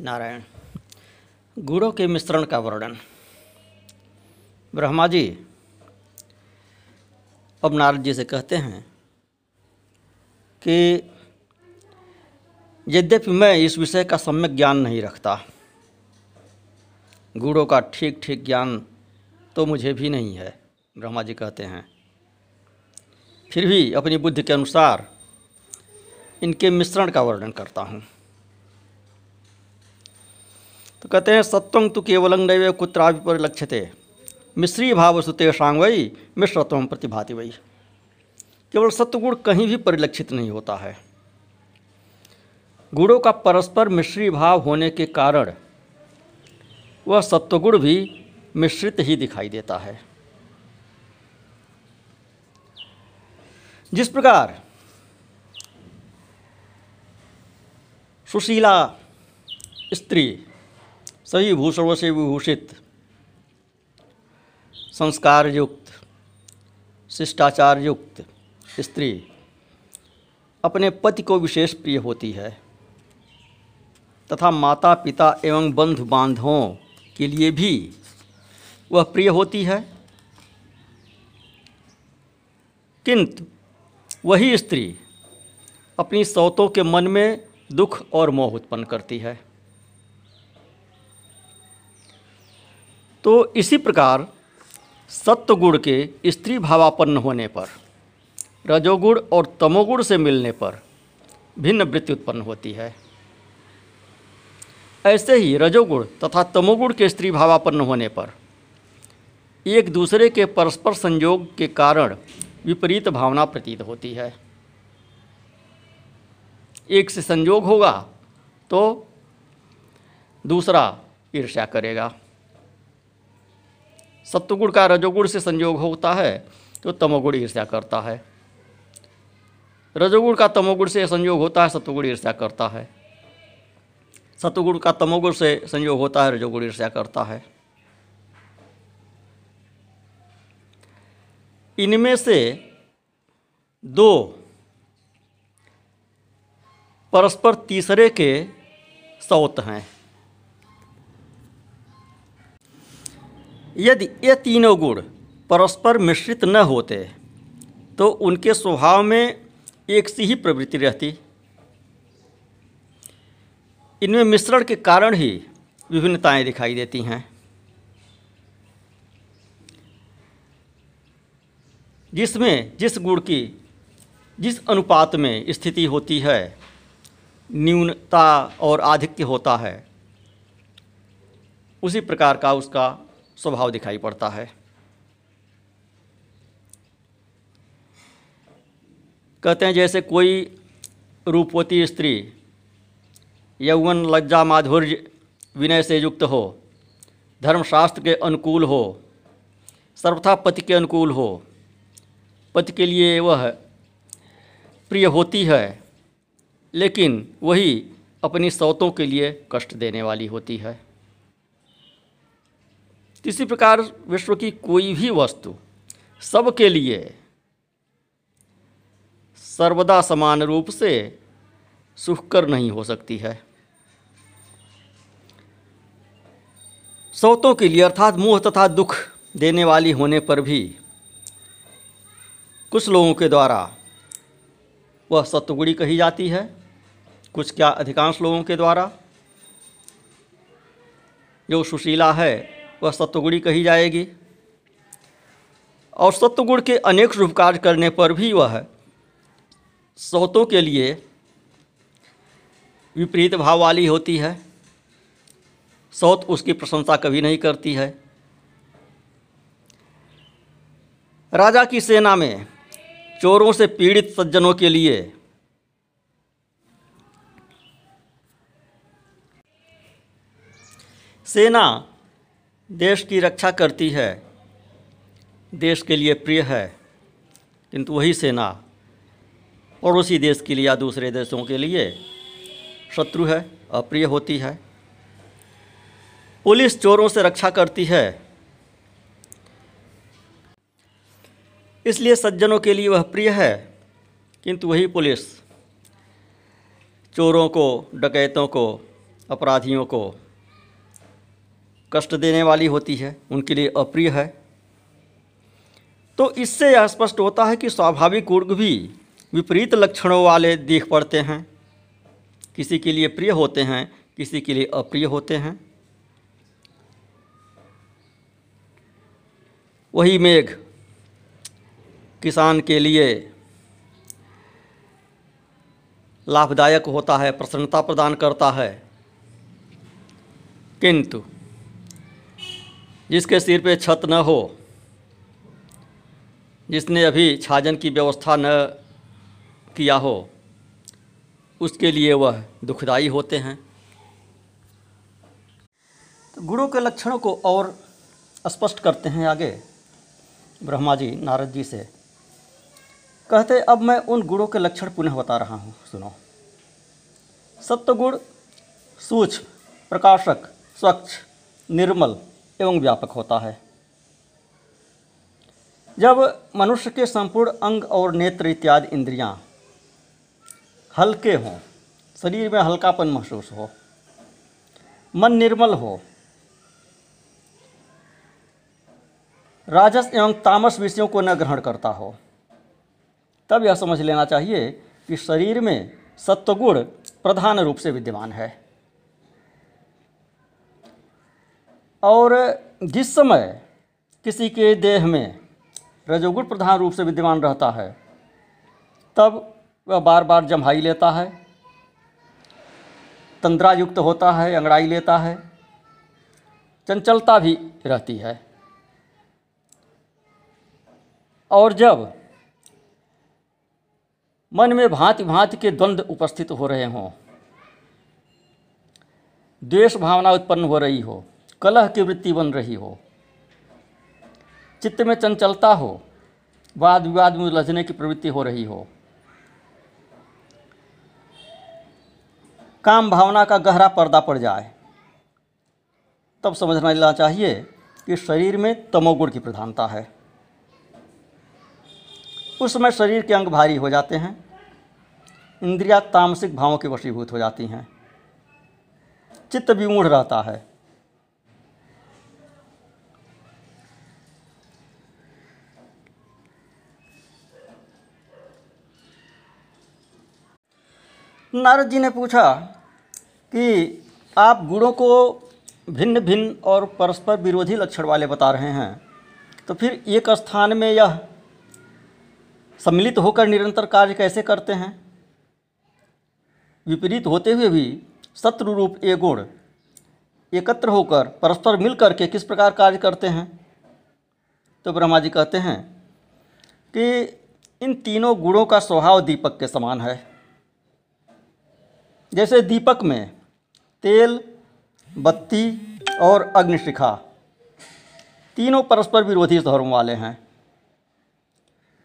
नारायण। गुणों के मिश्रण का वर्णन। ब्रह्मा जी अब नारद जी से कहते हैं कि यद्यपि मैं इस विषय का सम्यक ज्ञान नहीं रखता, गुणों का ठीक ठीक ज्ञान तो मुझे भी नहीं है, ब्रह्मा जी कहते हैं, फिर भी अपनी बुद्धि के अनुसार इनके मिश्रण का वर्णन करता हूँ। तो कहते हैं सत्वं तु केवलं नैव कुत्रापि परिलक्ष्यते मिश्री भावसु तेषां वै मिश्रत्वं प्रतिभाति वै। केवल सत्वगुण कहीं भी परिलक्षित नहीं होता है। गुणों का परस्पर मिश्री भाव होने के कारण वह सत्वगुण भी मिश्रित ही दिखाई देता है। जिस प्रकार सुशीला स्त्री सभी भूषणों से विभूषित, संस्कार युक्त, शिष्टाचार युक्त स्त्री अपने पति को विशेष प्रिय होती है तथा माता पिता एवं बंधु बांधवों के लिए भी वह प्रिय होती है, किंतु वही स्त्री अपनी सौतों के मन में दुख और मोह उत्पन्न करती है। तो इसी प्रकार सत्वगुण के स्त्री भावापन्न होने पर, रजोगुण और तमोगुण से मिलने पर भिन्न वृत्ति उत्पन्न होती है। ऐसे ही रजोगुण तथा तमोगुण के स्त्री भावापन्न होने पर एक दूसरे के परस्पर संयोग के कारण विपरीत भावना प्रतीत होती है। एक से संयोग होगा तो दूसरा ईर्ष्या करेगा। सत्वगुण का रजोगुण से संयोग होता है तो तमोगुण ईर्ष्या करता है, रजोगुण का तमोगुण से संयोग होता है सत्वगुण ईर्ष्या करता है, सत्वगुण का तमोगुण से संयोग होता है रजोगुण ईर्ष्या करता है। इनमें से दो परस्पर तीसरे के सौत हैं। यदि ये तीनों गुण परस्पर मिश्रित न होते तो उनके स्वभाव में एक सी ही प्रवृत्ति रहती। इनमें मिश्रण के कारण ही विभिन्नताएं दिखाई देती हैं। जिसमें जिस गुण की जिस अनुपात में स्थिति होती है, न्यूनता और आधिक्य होता है, उसी प्रकार का उसका स्वभाव दिखाई पड़ता है। कहते हैं जैसे कोई रूपवती स्त्री यौवन, लज्जा, माधुर्य, विनय से युक्त हो, धर्मशास्त्र के अनुकूल हो, सर्वथा पति के अनुकूल हो, पति के लिए वह प्रिय होती है, लेकिन वही अपनी सौतों के लिए कष्ट देने वाली होती है। इसी प्रकार विश्व की कोई भी वस्तु सबके लिए सर्वदा समान रूप से सुखकर नहीं हो सकती है। सौतों के लिए अर्थात मोह तथा दुख देने वाली होने पर भी कुछ लोगों के द्वारा वह सत्वगुणी कही जाती है, कुछ क्या अधिकांश लोगों के द्वारा। जो सुशीला है वह सत्वगुणी कही जाएगी और सत्वगुण के अनेक शुभ कार्य करने पर भी वह सौतों के लिए विपरीत भाव वाली होती है। सौत उसकी प्रशंसा कभी नहीं करती है। राजा की सेना में चोरों से पीड़ित सज्जनों के लिए सेना देश की रक्षा करती है, देश के लिए प्रिय है, किंतु वही सेना और उसी देश के लिए या दूसरे देशों के लिए शत्रु है, अप्रिय होती है। पुलिस चोरों से रक्षा करती है, इसलिए सज्जनों के लिए वह प्रिय है, किंतु वही पुलिस चोरों को, डकैतों को, अपराधियों को कष्ट देने वाली होती है, उनके लिए अप्रिय है। तो इससे यह स्पष्ट होता है कि स्वाभाविक गुण भी विपरीत लक्षणों वाले दिख पड़ते हैं, किसी के लिए प्रिय होते हैं, किसी के लिए अप्रिय होते हैं। वही मेघ किसान के लिए लाभदायक होता है, प्रसन्नता प्रदान करता है, किंतु जिसके सिर पे छत न हो, जिसने अभी छाजन की व्यवस्था न किया हो, उसके लिए वह दुखदाई होते हैं। तो गुणों के लक्षणों को और स्पष्ट करते हैं आगे ब्रह्मा जी नारद जी से, कहते अब मैं उन गुणों के लक्षण पुनः बता रहा हूँ, सुनो। सत्वगुण सूक्ष्म, प्रकाशक, स्वच्छ, निर्मल एवं व्यापक होता है। जब मनुष्य के संपूर्ण अंग और नेत्र इत्यादि इंद्रियां हल्के हों, शरीर में हल्कापन महसूस हो, मन निर्मल हो, राजस एवं तामस विषयों को न ग्रहण करता हो, तब यह समझ लेना चाहिए कि शरीर में सत्वगुण प्रधान रूप से विद्यमान है। और जिस समय किसी के देह में रजोगुण प्रधान रूप से विद्यमान रहता है, तब वह बार बार जम्हाई लेता है, तंद्रायुक्त होता है, अंगड़ाई लेता है, चंचलता भी रहती है। और जब मन में भांति भांति के द्वंद्व उपस्थित हो रहे हों, द्वेष भावना उत्पन्न हो रही हो, कलह की वृत्ति बन रही हो, चित्त में चंचलता हो, वाद विवाद में उलझने की प्रवृत्ति हो रही हो, काम भावना का गहरा पर्दा पड़ जाए, तब समझना चाहिए कि शरीर में तमोगुण की प्रधानता है। उस समय शरीर के अंग भारी हो जाते हैं, इंद्रियां तामसिक भावों के वशीभूत हो जाती हैं, चित्त विमूढ़ रहता है, नारद जी ने पूछा कि आप गुणों को भिन्न भिन्न और परस्पर विरोधी लक्षण वाले बता रहे हैं, तो फिर एक स्थान में यह सम्मिलित होकर निरंतर कार्य कैसे करते हैं? विपरीत होते हुए भी शत्रु रूप ये गुण एकत्र होकर परस्पर मिल करके किस प्रकार कार्य करते हैं? तो ब्रह्मा जी कहते हैं कि इन तीनों गुणों का स्वभाव दीपक के समान है। जैसे दीपक में तेल, बत्ती और अग्निशिखा तीनों परस्पर विरोधी धर्म वाले हैं,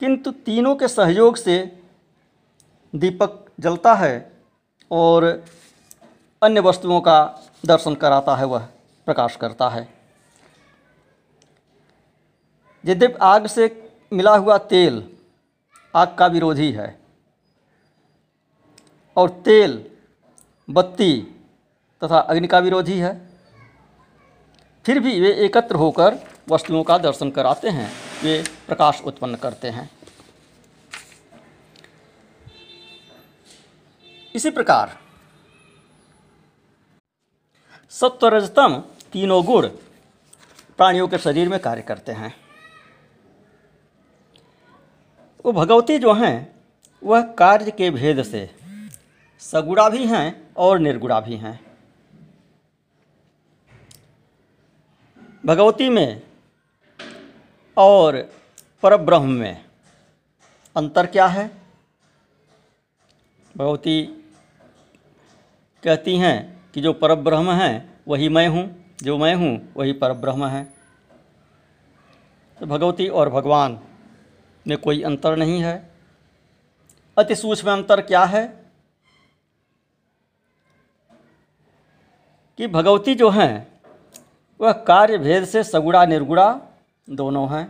किंतु तीनों के सहयोग से दीपक जलता है और अन्य वस्तुओं का दर्शन कराता है, वह प्रकाश करता है। यद्यपि आग से मिला हुआ तेल आग का विरोधी है और तेल बत्ती तथा अग्नि का विरोधी है, फिर भी वे एकत्र होकर वस्तुओं का दर्शन कराते हैं, वे प्रकाश उत्पन्न करते हैं। इसी प्रकार सत्व रजतम तीनों गुण प्राणियों के शरीर में कार्य करते हैं। वो भगवती जो हैं वह कार्य के भेद से सगुणा भी हैं और निर्गुणा भी हैं। भगवती में और परब्रह्म में अंतर क्या है? भगवती कहती हैं कि जो परब्रह्म हैं वही मैं हूँ, जो मैं हूँ वही परब्रह्म है। तो भगवती और भगवान में कोई अंतर नहीं है। अति सूक्ष्म अंतर क्या है कि भगवती जो हैं वह कार्य भेद से सगुणा निर्गुणा दोनों हैं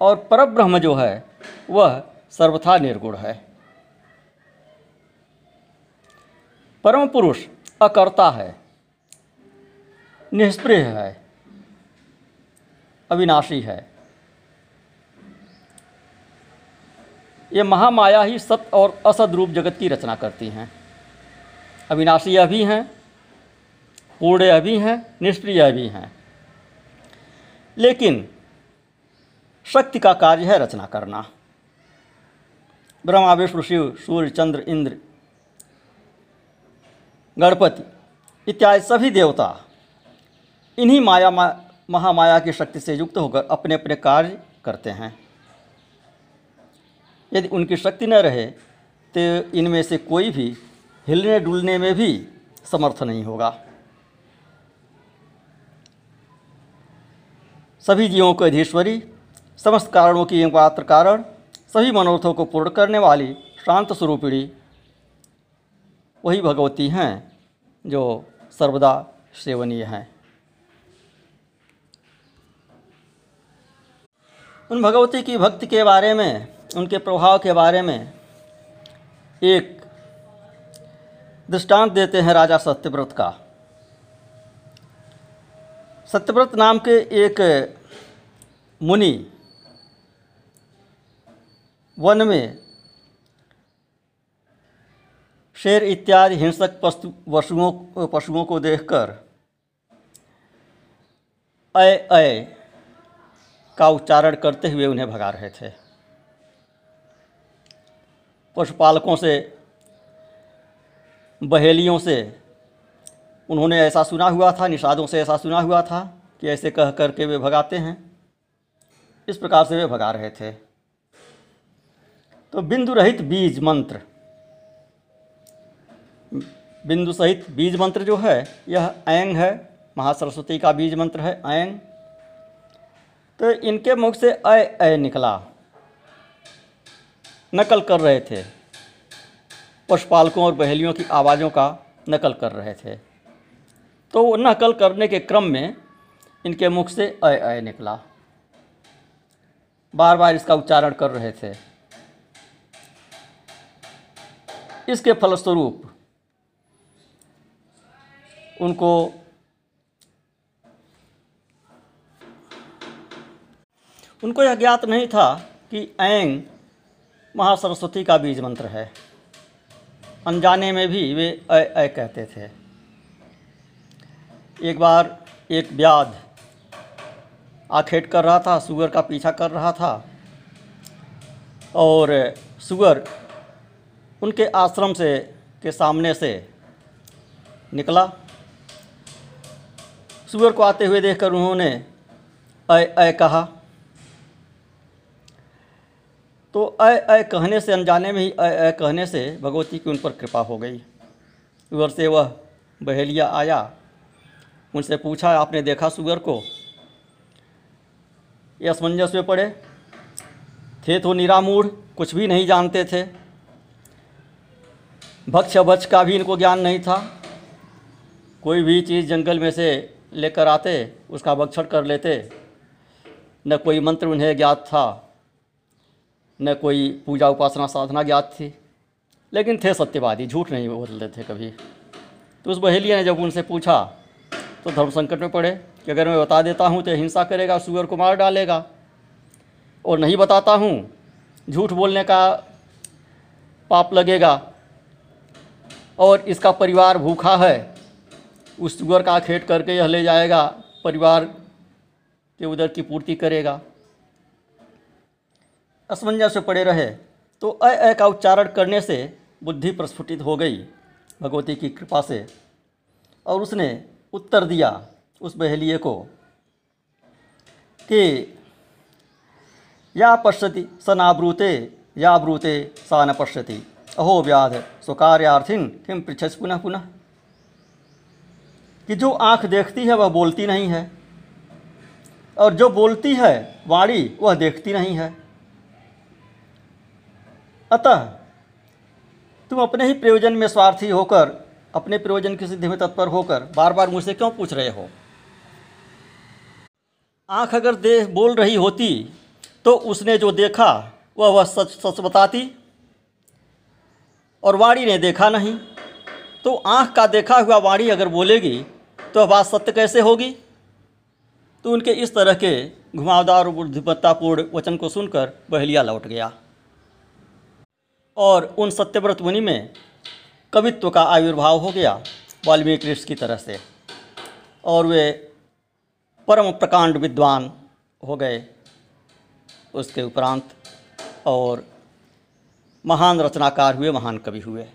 और परब्रह्म जो है वह सर्वथा निर्गुण है। परम पुरुष अकर्ता है, निष्प्रिय है, अविनाशी है। ये महामाया ही सत और असत रूप जगत की रचना करती हैं। अविनाशी अभी हैं, पूर्ण अभी हैं, निष्प्रिय अभी हैं, लेकिन शक्ति का कार्य है रचना करना। ब्रह्मा विष्णु शिव सूर्य चंद्र इंद्र गणपति इत्यादि सभी देवता इन्हीं महामाया की शक्ति से युक्त होकर अपने अपने कार्य करते हैं। यदि उनकी शक्ति न रहे तो इनमें से कोई भी हिलने डुलने में भी समर्थ नहीं होगा। सभी जीवों को अधीश्वरी, समस्त कारणों की एकमात्र कारण, सभी मनोरथों को पूर्ण करने वाली शांत स्वरूपिणी वही भगवती हैं जो सर्वदा सेवनीय हैं। उन भगवती की भक्ति के बारे में, उनके प्रभाव के बारे में एक दृष्टांत देते हैं राजा सत्यव्रत का। सत्यव्रत नाम के एक मुनि वन में शेर इत्यादि हिंसक पशुओं को देखकर ऐ का उच्चारण करते हुए उन्हें भगा रहे थे। पशुपालकों से, बहेलियों से उन्होंने ऐसा सुना हुआ था, निषादों से ऐसा सुना हुआ था कि ऐसे कह करके वे भगाते हैं। इस प्रकार से वे भगा रहे थे। तो बिंदु सहित बीज मंत्र जो है यह ऐं है, महासरस्वती का बीज मंत्र है ऐं। तो इनके मुख से ऐ निकला, नकल कर रहे थे, पशुपालकों और बहेलियों की आवाज़ों का नकल कर रहे थे। तो वो नकल करने के क्रम में इनके मुख से ऐ निकला। बार बार इसका उच्चारण कर रहे थे। इसके फलस्वरूप उनको यह ज्ञात नहीं था कि ऐं महासरस्वती का बीज मंत्र है। अनजाने में भी वे ऐ कहते थे। एक बार एक व्याध आखेट कर रहा था, सुअर का पीछा कर रहा था, और सुअर उनके आश्रम के सामने से निकला। सुअर को आते हुए देखकर उन्होंने ऐ कहा। तो ऐ कहने से, अनजाने में ही ऐ कहने से भगवती की उन पर कृपा हो गई। सुअर से वह बहेलिया आया, उनसे पूछा, आपने देखा सुअर को? ये असमंजस में पड़े थे, तो निरामूढ़, कुछ भी नहीं जानते थे, भक्ष अभक्ष का भी इनको ज्ञान नहीं था। कोई भी चीज़ जंगल में से लेकर आते, उसका भक्षण कर लेते। न कोई मंत्र उन्हें ज्ञात था, न कोई पूजा उपासना साधना ज्ञात थी, लेकिन थे सत्यवादी, झूठ नहीं बोलते थे कभी। तो उस बहेलिया ने जब उनसे पूछा तो धर्म संकट में पड़े कि अगर मैं बता देता हूँ तो हिंसा करेगा, सुअर को मार डालेगा, और नहीं बताता हूँ झूठ बोलने का पाप लगेगा, और इसका परिवार भूखा है, उस सुअर का खेत करके यह ले जाएगा, परिवार के उधर की पूर्ति करेगा। असमंजस से पड़े रहे। तो ऐ का उच्चारण करने से बुद्धि प्रस्फुटित हो गई भगवती की कृपा से, और उसने उत्तर दिया उस बहेलिए को कि या पश्यति स ना ब्रूते, या ब्रूते सा न पश्यति, अहो व्याध स्वकार्यार्थिन किम पृच्छसि पुनः पुनः। कि जो आँख देखती है वह बोलती नहीं है, और जो बोलती है वाणी वह देखती नहीं है। अतः तुम अपने ही प्रयोजन में स्वार्थी होकर, अपने प्रयोजन की सिद्धि में तत्पर होकर बार बार मुझसे क्यों पूछ रहे हो? आँख अगर बोल रही होती तो उसने जो देखा वह सच बताती, और वाणी ने देखा नहीं तो आँख का देखा हुआ वाणी अगर बोलेगी तो बात सत्य कैसे होगी। तो उनके इस तरह के घुमावदार बुद्धिमत्तापूर्ण वचन को सुनकर बहेलिया लौट गया और उन सत्यव्रत मुनि में कवित्व का आविर्भाव हो गया वाल्मीकि ऋषि की तरह से, और वे परम प्रकांड विद्वान हो गए उसके उपरांत, और महान रचनाकार हुए, महान कवि हुए।